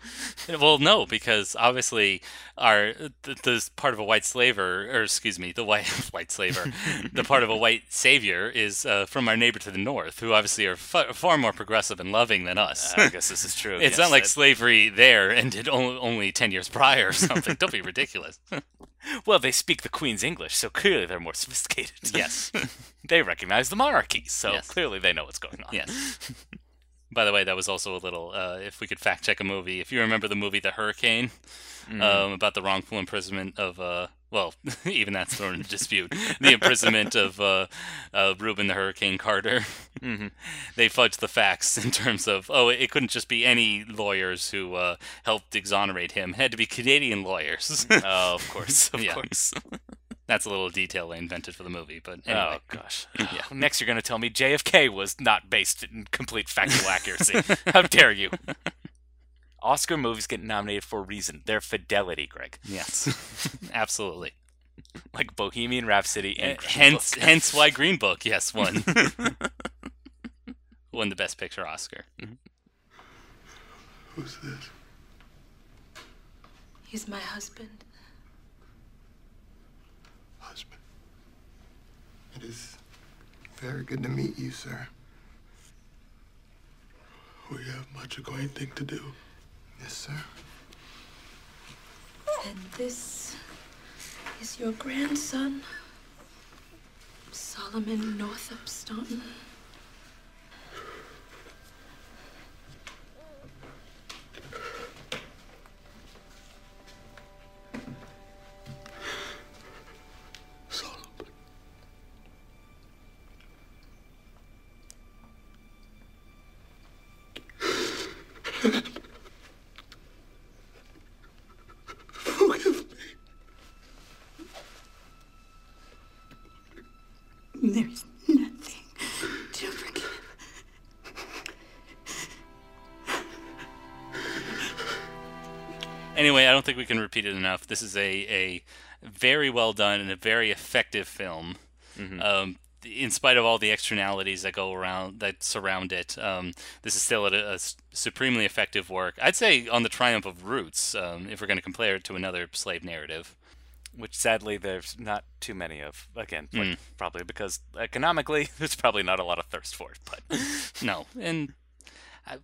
Well, no, because obviously the part of a white slaver, or excuse me, the part of a white savior is from our neighbor to the north, who obviously are far more progressive and loving than us. I guess this is true. It's not like slavery there ended only 10 years prior or something. Don't be ridiculous. Well, they speak the Queen's English, so clearly they're more sophisticated. Yes. They recognize the monarchy, so clearly they know what's going on. Yes. By the way, that was also a little, if we could fact-check a movie. If you remember the movie The Hurricane, about the wrongful imprisonment of, even that's thrown into dispute, the imprisonment of Reuben the Hurricane Carter, they fudged the facts in terms of, it couldn't just be any lawyers who helped exonerate him. It had to be Canadian lawyers. Oh, of course, of course. That's a little detail they invented for the movie, but anyway. Oh, gosh. Yeah. Next you're going to tell me JFK was not based in complete factual accuracy. How dare you? Oscar movies get nominated for a reason. Their fidelity, Greg. Yes. Absolutely. Like Bohemian Rhapsody and Green Book. Hence why Green Book, yes, won the Best Picture Oscar. Who's this? He's my husband. It is very good to meet you, sir. We have much acquainting to do. Yes, sir. And this is your grandson, Solomon Northup Staunton. There's nothing to forgive. Anyway, I don't think we can repeat it enough. This is a very well done and a very effective film. In spite of all the externalities that surround it, this is still a supremely effective work. I'd say on the triumph of roots, if we're going to compare it to another slave narrative. Which, sadly, there's not too many of. Again, like, probably because economically, there's probably not a lot of thirst for it. But no, and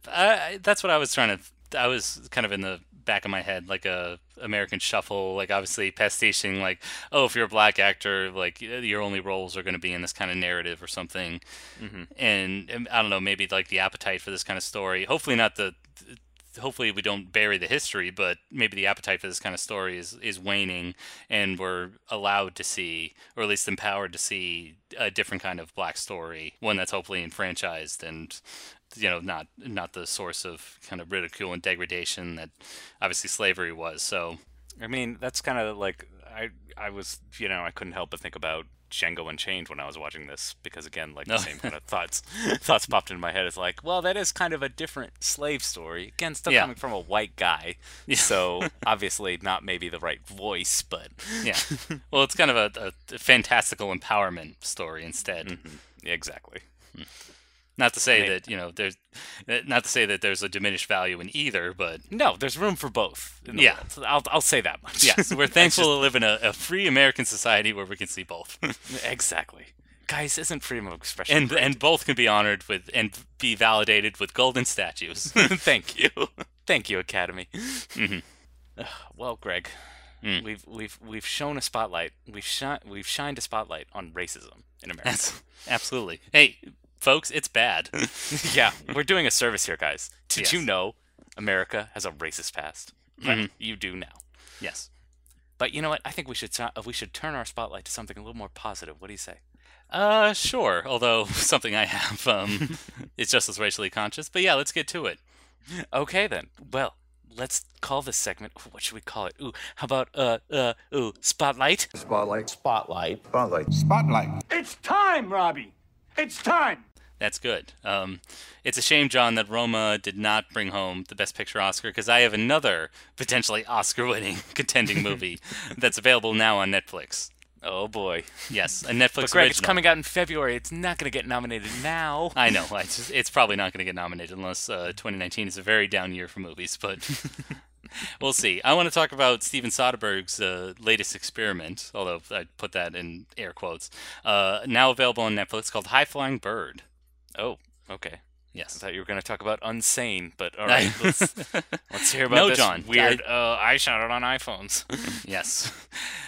I that's what I was trying to. I was kind of in the back of my head, like a American Shuffle, like obviously pastiching, like, if you're a black actor, like your only roles are going to be in this kind of narrative or something. And I don't know, maybe like the appetite for this kind of story. Hopefully not the. Hopefully we don't bury the history, but maybe the appetite for this kind of story is waning, and we're allowed to see, or at least empowered to see, a different kind of black story, one that's hopefully enfranchised and, you know, not the source of kind of ridicule and degradation that obviously slavery was. So, I mean, that's kind of like I was, you know, I couldn't help but think about Django Unchained when I was watching this, because again, like the same kind of thoughts popped into my head. It's like, well, that is kind of a different slave story. Again, stuff coming from a white guy, so obviously not maybe the right voice, but yeah. Well, it's kind of a fantastical empowerment story instead. Mm-hmm. Exactly. Mm. Not to say that, you know, there's a diminished value in either, but no, there's room for both. So I'll say that much. Yes, we're thankful to live in a free American society where we can see both. Exactly. Guys, isn't freedom of expression great? And both can be honored with and be validated with golden statues. Thank you. Thank you, Academy. Mm-hmm. Well, Greg, we've shown a spotlight. We've shined a spotlight on racism in America. Absolutely. Hey, folks, it's bad. Yeah, we're doing a service here, guys. Did you know America has a racist past? Mm-hmm. You do now. Yes. But you know what? I think we should turn our spotlight to something a little more positive. What do you say? Sure. Although something I have is just as racially conscious. But yeah, let's get to it. Okay, then. Well, let's call this segment. What should we call it? Ooh, how about spotlight? Spotlight. Spotlight. Spotlight. Spotlight. It's time, Robbie. It's time. That's good. It's a shame, John, that Roma did not bring home the Best Picture Oscar, because I have another potentially Oscar-winning contending movie that's available now on Netflix. Oh, boy. Yes, a Netflix original. But, Greg, it's coming out in February. It's not going to get nominated now. I know. It's probably not going to get nominated unless 2019 is a very down year for movies, but we'll see. I want to talk about Steven Soderbergh's latest experiment, although I put that in air quotes, now available on Netflix, called High Flying Bird. Oh, okay. Yes. I thought you were going to talk about Unsane, but all right, let's hear about this John, weird I shot it on iPhones. Yes.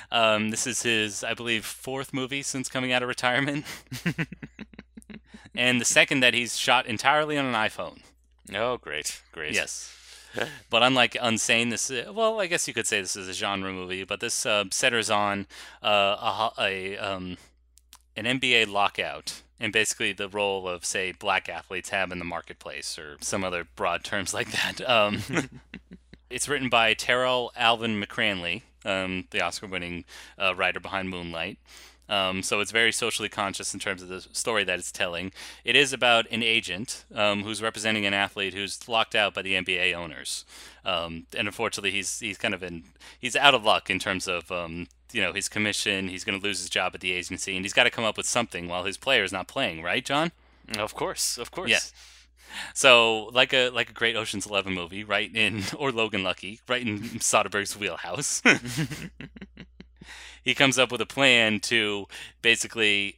This is his, I believe, fourth movie since coming out of retirement. And the second that he's shot entirely on an iPhone. Oh, great. Great. Yes. But unlike Unsane, I guess you could say this is a genre movie, but this centers on an NBA lockout. And basically the role of, say, black athletes have in the marketplace, or some other broad terms like that. It's written by Terrell Alvin McCranley, the Oscar-winning writer behind Moonlight. So it's very socially conscious in terms of the story that it's telling. It is about an agent who's representing an athlete who's locked out by the NBA owners, and unfortunately he's out of luck in terms of his commission. He's going to lose his job at the agency, and he's got to come up with something while his player is not playing. Right, John? Of course. Yes. Yeah. So, like a great Ocean's 11 movie, or Logan Lucky, right in Soderbergh's wheelhouse. He comes up with a plan to basically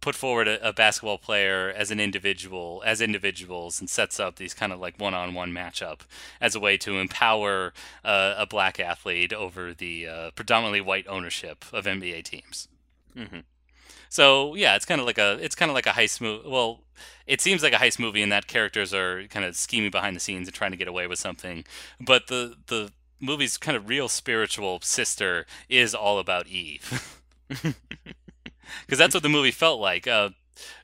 put forward a basketball player as an individual, as individuals, and sets up these kind of like one-on-one matchup as a way to empower a black athlete over the predominantly white ownership of NBA teams. Mm-hmm. So yeah, it's kind of like a heist movie. Well, it seems like a heist movie in that characters are kind of scheming behind the scenes and trying to get away with something, but the movie's kind of real spiritual sister is all about Eve, because that's what the movie felt like.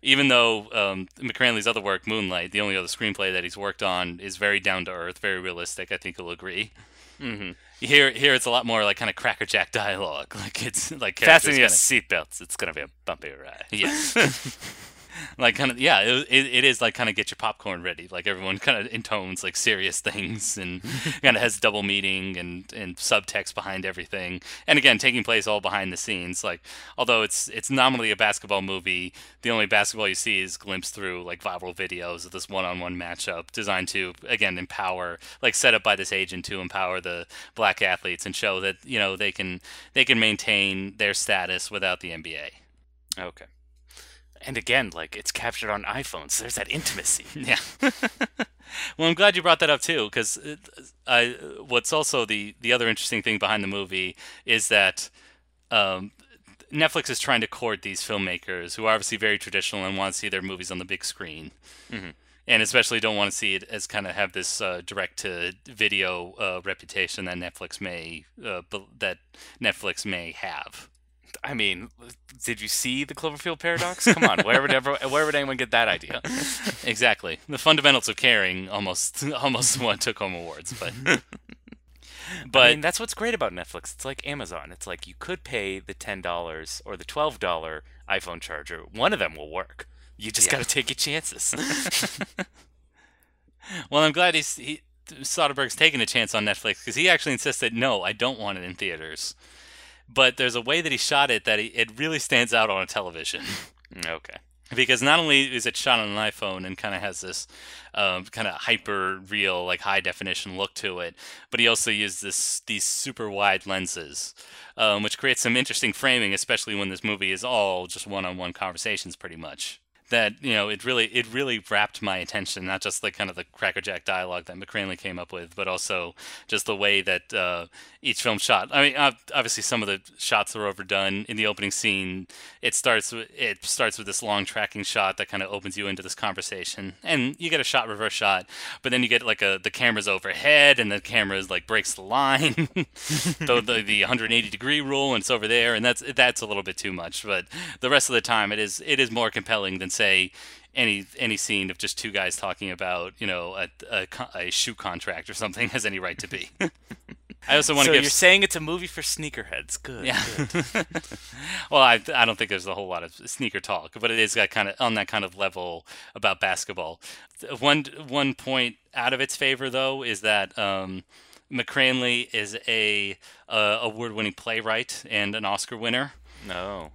Even though McCranley's other work, Moonlight, the only other screenplay that he's worked on, is very down to earth, very realistic. I think you'll agree. Mm-hmm. Here it's a lot more like kind of crackerjack dialogue. Like it's like fasten your seatbelts. It's gonna be a bumpy ride. Yes. Like kind of, yeah, it is like kind of get your popcorn ready. Like everyone kind of intones like serious things and kind of has double meaning and subtext behind everything. And again, taking place all behind the scenes. Like although it's nominally a basketball movie, the only basketball you see is glimpsed through like viral videos of this one-on-one matchup designed to again empower, like set up by this agent to empower the black athletes and show that you know they can maintain their status without the NBA. Okay. And again, like, it's captured on iPhones. There's that intimacy. Yeah. Well, I'm glad you brought that up, too, because what's also the other interesting thing behind the movie is that Netflix is trying to court these filmmakers who are obviously very traditional and want to see their movies on the big screen. Mm-hmm. And especially don't want to see it as kind of have this direct-to-video reputation that Netflix may have. I mean, did you see the Cloverfield Paradox? Come on, where would anyone get that idea? Exactly. The fundamentals of caring almost won took home awards, but But I mean, that's what's great about Netflix. It's like Amazon. It's like you could pay the $10 or the $12 iPhone charger. One of them will work. You just got to take your chances. Well, I'm glad Soderbergh's taking a chance on Netflix, because he actually insisted, no, I don't want it in theaters. But there's a way that he shot it that it really stands out on a television. Okay. Because not only is it shot on an iPhone and kind of has this kind of hyper-real, like, high-definition look to it, but he also used these super-wide lenses, which creates some interesting framing, especially when this movie is all just one-on-one conversations, pretty much. That, you know, it really wrapped my attention, not just like kind of the crackerjack dialogue that McCranley came up with, but also just the way that each film shot. I mean, obviously some of the shots are overdone. In the opening scene, it starts with this long tracking shot that kind of opens you into this conversation, and you get a shot reverse shot, but then you get like the camera's overhead, and the camera's like breaks the line, the 180-degree rule, and it's over there, and that's a little bit too much. But the rest of the time, it is more compelling than, say, any scene of just two guys talking about, you know, a shoe contract or something has any right to be. I also want to give... So you're saying it's a movie for sneakerheads. Good. Yeah. Good. Well, I don't think there's a whole lot of sneaker talk, but it is got kind of on that kind of level about basketball. One point out of its favor, though, is that McCranley is a award-winning playwright and an Oscar winner. No.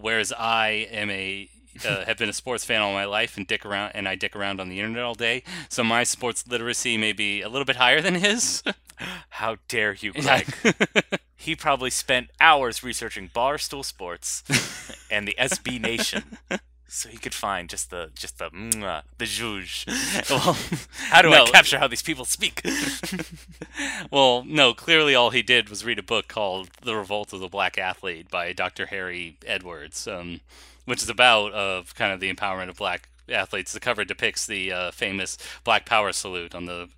Whereas I am have been a sports fan all my life and dick around on the internet all day. So my sports literacy may be a little bit higher than his. How dare you, Greg? He probably spent hours researching Barstool Sports and the SB Nation, so he could find just the zhuzh. Well, how do I capture how these people speak? Well, no, clearly all he did was read a book called The Revolt of the Black Athlete by Dr. Harry Edwards, which is about kind of the empowerment of black athletes. The cover depicts the famous Black Power salute on the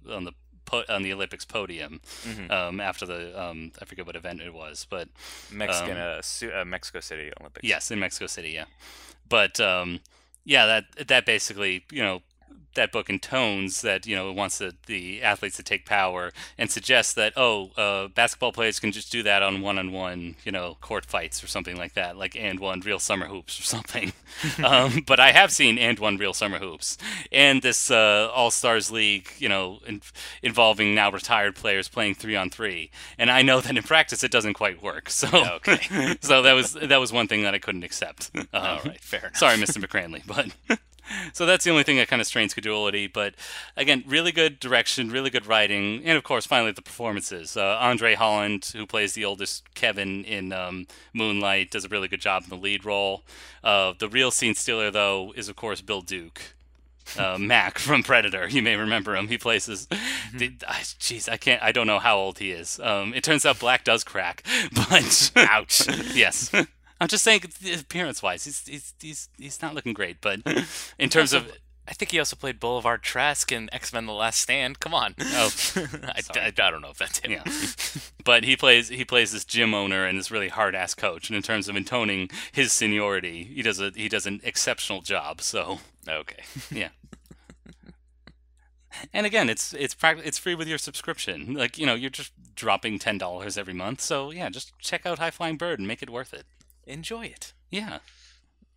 Olympics podium, mm-hmm. After the I forget what event it was, but Mexico City Olympics. Yes, in Mexico City, yeah. But that basically, you know, that book intones that, you know, it wants the athletes to take power and suggests that, basketball players can just do that on one-on-one, you know, court fights or something like that, like And One Real Summer Hoops or something. But I have seen And One Real Summer Hoops and this All-Stars League, you know, involving now retired players playing 3-on-3. And I know that in practice it doesn't quite work. So okay. So that was one thing that I couldn't accept. All right, fair enough. Sorry, Mr. McCranley, but... So that's the only thing that kind of strains credulity. But again, really good direction, really good writing, and of course, finally, the performances. Andre Holland, who plays the oldest Kevin in Moonlight, does a really good job in the lead role. The real scene stealer, though, is of course Bill Duke, Mac from Predator. You may remember him. He plays this. I don't know how old he is. It turns out black does crack, but ouch. Yes. I'm just saying, appearance-wise, he's not looking great. But in terms of, I think he also played Boulevard Trask in X-Men: The Last Stand. Come on, I don't know if that's him. Yeah. But he plays this gym owner and this really hard-ass coach. And in terms of intoning his seniority, he does an exceptional job. So okay, yeah. And again, it's free with your subscription. Like, you know, you're just dropping $10 every month. So yeah, just check out High Flying Bird and make it worth it. Enjoy it. Yeah.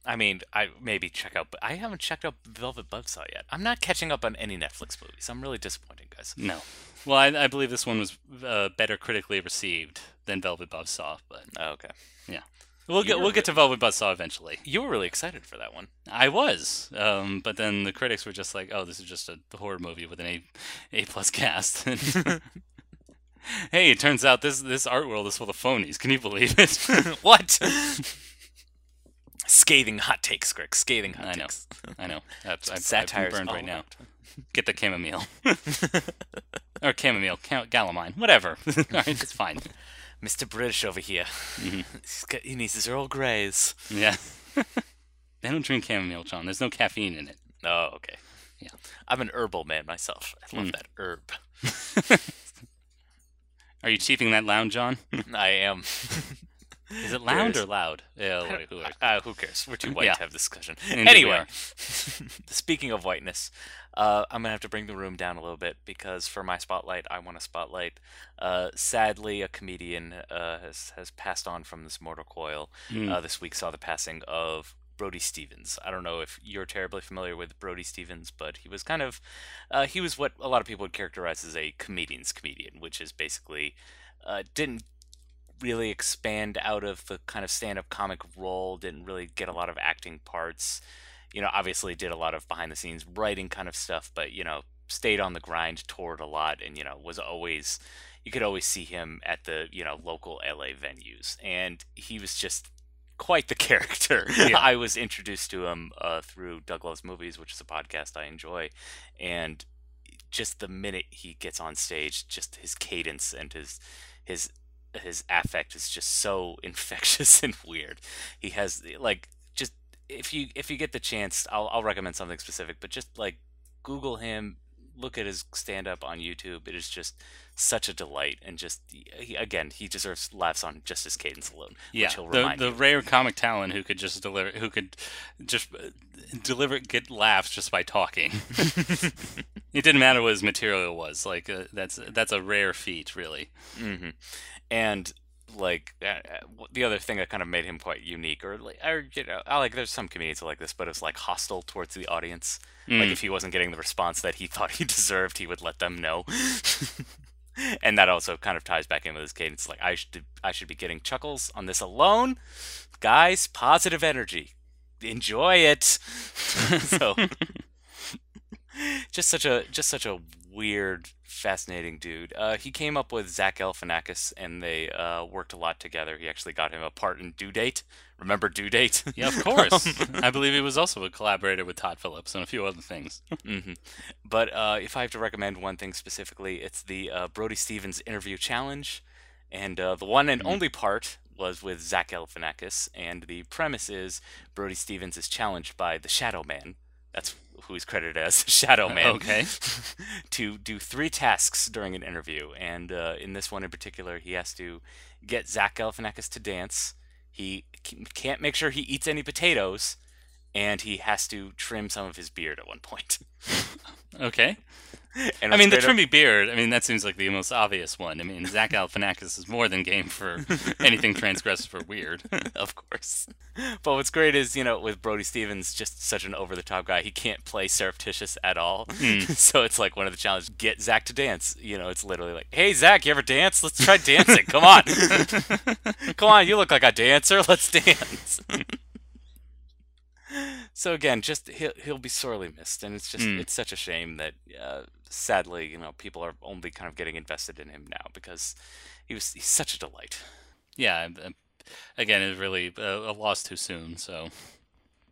I mean, I maybe check out... I haven't checked out Velvet Buzzsaw yet. I'm not catching up on any Netflix movies. I'm really disappointed, guys. No. Well, I believe this one was better critically received than Velvet Buzzsaw, but... Okay. Yeah. We'll get to Velvet Buzzsaw eventually. You were really excited for that one. I was. But then the critics were just like, oh, this is just a horror movie with an A-plus cast. Hey, it turns out this art world is full of phonies. Can you believe it? What? Scathing hot takes, Greg. Scathing hot takes. I know. Satire's burned right now. Get the chamomile. Or chamomile. Calamine. Whatever. All right, it's fine. Mr. British over here. Mm-hmm. He needs his Earl Greys. Yeah. They don't drink chamomile, John. There's no caffeine in it. Oh, okay. Yeah. I'm an herbal man myself. I love that herb. Are you cheaping that lounge, John? I am. Is it loud or loud? Yeah, like, who cares? We're too white to have this discussion. Anyway, speaking of whiteness, I'm going to have to bring the room down a little bit because for my spotlight, I want to spotlight. Sadly, a comedian has passed on from this mortal coil. This week saw the passing of Brody Stevens. I don't know if you're terribly familiar with Brody Stevens, but he was kind of, he was what a lot of people would characterize as a comedian's comedian, which is basically didn't really expand out of the kind of stand-up comic role, didn't really get a lot of acting parts, you know, obviously did a lot of behind-the-scenes writing kind of stuff, but, you know, stayed on the grind, toured a lot, and, you know, was always, you could always see him at the, you know, local LA venues, and he was just quite the character. Yeah. I was introduced to him through Doug Loves Movies, which is a podcast I enjoy, and just the minute he gets on stage, just his cadence and his affect is just so infectious and weird. He has, like, just if you get the chance, I'll recommend something specific, but just like Google him, look at his stand-up on YouTube. It is just such a delight, and just he deserves laughs on just his cadence alone. Yeah, the rare comic talent who could just deliver, get laughs just by talking. It didn't matter what his material was. Like that's a rare feat, really. Mm-hmm. And like the other thing that kind of made him quite unique, or you know, there's some comedians like this, but it's like hostile towards the audience. Like if he wasn't getting the response that he thought he deserved, he would let them know. And that also kind of ties back in with his cadence. Like I should be getting chuckles on this alone, guys. Positive energy, enjoy it. So just such a weird, fascinating dude. He came up with Zach Galifianakis, and they worked a lot together. He actually got him a part in Due Date. Remember Due Date? Yeah, of course. I believe he was also a collaborator with Todd Phillips and a few other things. Mm-hmm. But if I have to recommend one thing specifically, it's the Brody Stevens Interview Challenge, and the one and only part was with Zach Galifianakis, and the premise is Brody Stevens is challenged by the Shadow Man. That's who he's credited as, Shadow Man. Okay. To do 3 tasks during an interview, and in this one in particular, he has to get Zach Galifianakis to dance. He can't make sure he eats any potatoes, and he has to trim some of his beard at one point. Okay. And I mean, the trimming beard, I mean, that seems like the most obvious one. I mean, Zach Galifianakis is more than game for anything transgressive or weird. Of course. But what's great is, you know, with Brody Stevens, just such an over-the-top guy, he can't play surreptitious at all. So it's like one of the challenges, get Zach to dance. You know, it's literally like, hey, Zach, you ever dance? Let's try dancing. Come on. Come on, you look like a dancer. Let's dance. So again, just he'll be sorely missed, and it's just it's such a shame that sadly, you know, people are only kind of getting invested in him now because he's such a delight. Yeah, again, it's really a loss too soon. So,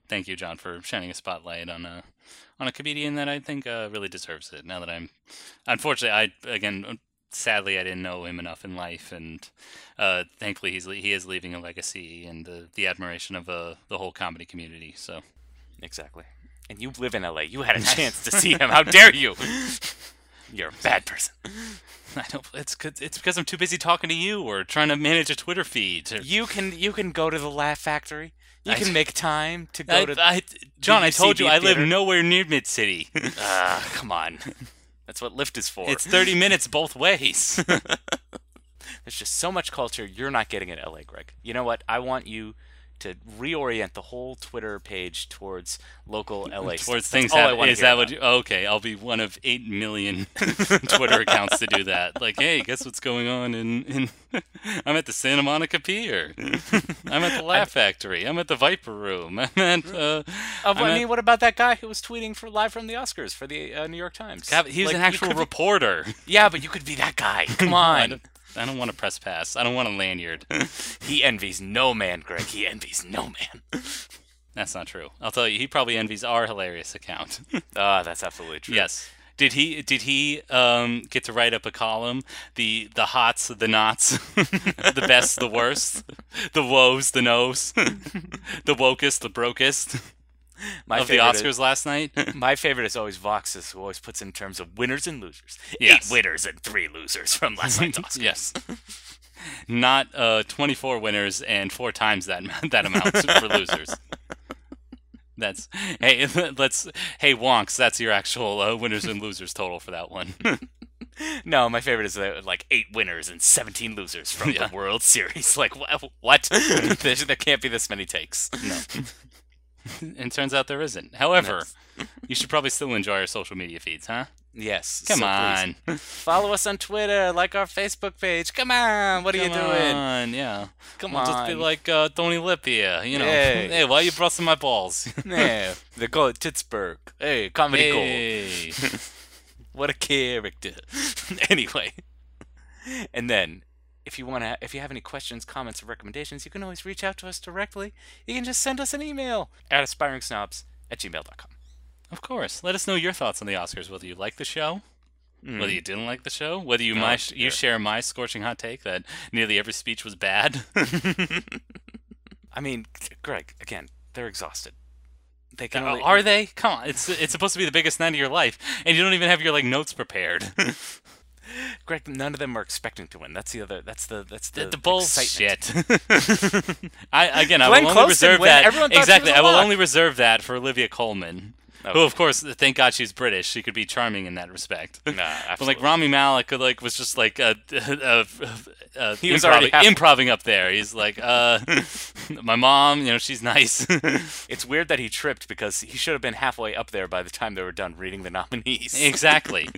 thank you, John, for shining a spotlight on a comedian that I think really deserves it. Now that sadly, I didn't know him enough in life, and thankfully, he is leaving a legacy and the admiration of the whole comedy community. So, exactly. And you live in LA. You had a chance to see him. How dare you? You're a bad person. I don't. It's because I'm too busy talking to you or trying to manage a Twitter feed. You can go to the Laugh Factory. You can make time to go to. John, I told you I live nowhere near Mid City. Come on. That's what Lyft is for. It's 30 minutes both ways. There's just so much culture you're not getting in LA, Greg. You know what? I want you to reorient the whole Twitter page towards local LA. Towards things okay, I'll be one of 8 million Twitter accounts to do that. Like, hey, guess what's going on in I'm at the Santa Monica Pier. I'm at the Laugh Factory. I'm at the Viper Room. I'm at what about that guy who was tweeting for live from the Oscars for the New York Times? He was like, an actual reporter. Yeah, but you could be that guy. Come on. I don't want a press pass. I don't want a lanyard. He envies no man, Greg. He envies no man. That's not true. I'll tell you, he probably envies our hilarious account. Ah, that's absolutely true. Yes. Did he get to write up a column? The hots, the nots, the best, the worst, the woes, the nos, the wokest, the brokest. The Oscars last night. My favorite is always Vox's, who always puts in terms of winners and losers. Yes. 8 winners and 3 losers from last night's Oscars. Yes. Not 24 winners and 4 times that amount for losers. That's hey Wonks. That's your actual winners and losers total for that one. No, my favorite is like 8 winners and 17 losers from the World Series. Like what? There can't be this many takes. No. And turns out there isn't. However, you should probably still enjoy our social media feeds, huh? Yes. Come on. Please. Follow us on Twitter. Like our Facebook page. Come on. What are you doing? Come on. Yeah. Come on. Just be like Tony Lippia. You know. Hey, why are you busting my balls? Yeah. The goal at Pittsburgh. Hey, comedy gold. What a character. Anyway. And then, if you have any questions, comments, or recommendations, you can always reach out to us directly. You can just send us an email at aspiringsnobs@gmail.com. Of course. Let us know your thoughts on the Oscars, whether you like the show, whether you didn't like the show, whether you share my scorching hot take that nearly every speech was bad. I mean, Greg, again, they're exhausted. They can Are they? Come on. It's supposed to be the biggest night of your life, and you don't even have your notes prepared. Greg, none of them are expecting to win. That's the other. That's the bullshit. I will only reserve that. Exactly. I will only reserve that for Olivia Colman, who, of course, thank God she's British. She could be charming in that respect. Nah, absolutely. But Rami Malek, was just like he was already improvising up there. He's like, my mom, she's nice. It's weird that he tripped because he should have been halfway up there by the time they were done reading the nominees. Exactly.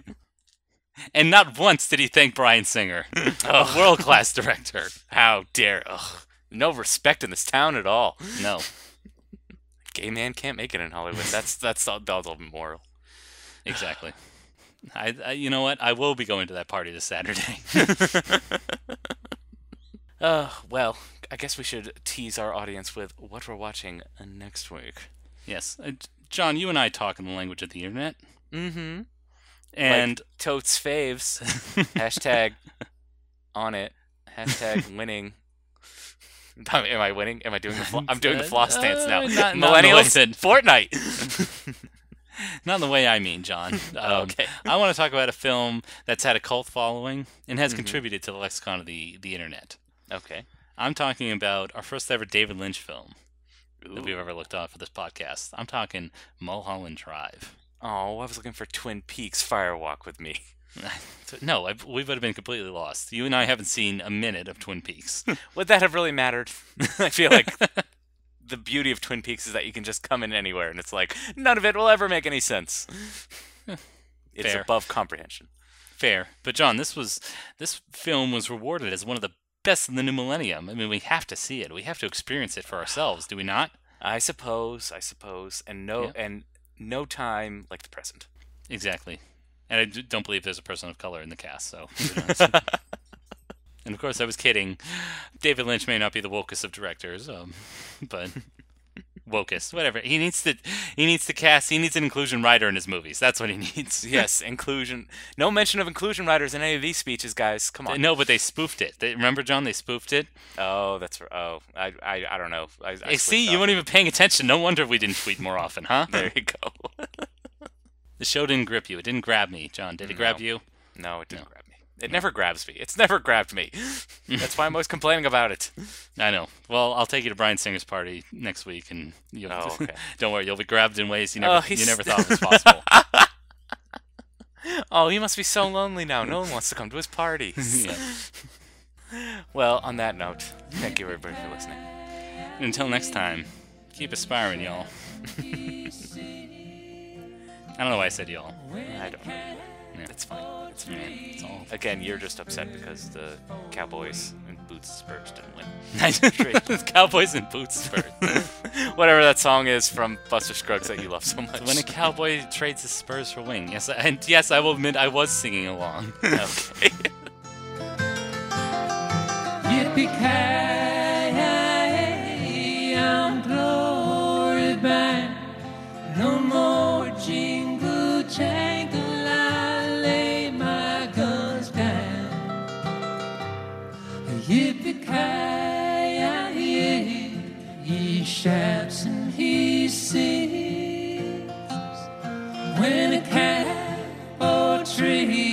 And not once did he thank Bryan Singer, a world-class director. How dare. Ugh. No respect in this town at all. No. Gay man can't make it in Hollywood. That's all moral. Exactly. I you know what? I will be going to that party this Saturday. Well, I guess we should tease our audience with what we're watching next week. Yes. John, you and I talk in the language of the internet. Mm-hmm. And totes faves. # on it. # winning. Am I winning? Am I doing I'm doing the floss dance now. Millennials and Fortnite. Not in the way I mean, John. Okay. I want to talk about a film that's had a cult following and has contributed to the lexicon of the internet. Okay. I'm talking about our first ever David Lynch film that we've ever looked at for this podcast. I'm talking Mulholland Drive. Oh, I was looking for Twin Peaks Fire Walk with Me. No, we would have been completely lost. You and I haven't seen a minute of Twin Peaks. Would that have really mattered? I feel like the beauty of Twin Peaks is that you can just come in anywhere, and it's like, none of it will ever make any sense. It's above comprehension. Fair. But, John, this film was rewarded as one of the best in the new millennium. I mean, we have to see it. We have to experience it for ourselves, do we not? I suppose. And no time like the present. Exactly. And I don't believe there's a person of color in the cast, so. And of course, I was kidding. David Lynch may not be the wokest of directors, but wokest, whatever. He needs an inclusion rider in his movies. That's what he needs. Yes, inclusion. No mention of inclusion riders in any of these speeches, guys. Come on. No, but they spoofed it. Remember, John? They spoofed it. Oh, that's right. Oh, I don't know. I see, you weren't even paying attention. No wonder we didn't tweet more often, huh? There you go. The show didn't grip you. It didn't grab me, John. Did it grab you? No, it didn't grab me. It never grabs me. It's never grabbed me. That's why I'm always complaining about it. I know. Well, I'll take you to Bryan Singer's party next week, and you'll don't worry, you'll be grabbed in ways you never thought was possible. Oh, he must be so lonely now. No one wants to come to his parties. Well, on that note, thank you everybody for listening. And until next time, keep aspiring, y'all. I don't know why I said y'all. I don't know. Yeah. It's fine. It's fine. It's all fine. Again, you're just upset because the Cowboys and Boots Spurs didn't win. The Cowboys and Boots Spurs. Whatever that song is from Buster Scruggs that you love so much. When a cowboy trades his spurs for wing. Yes, I will admit I was singing along. Okay. Yippee-ki-yay, I'm glorified. No more jingle jangle, I lay my guns down. Yippee-ki-yay, he shouts and he sings. When a cat or tree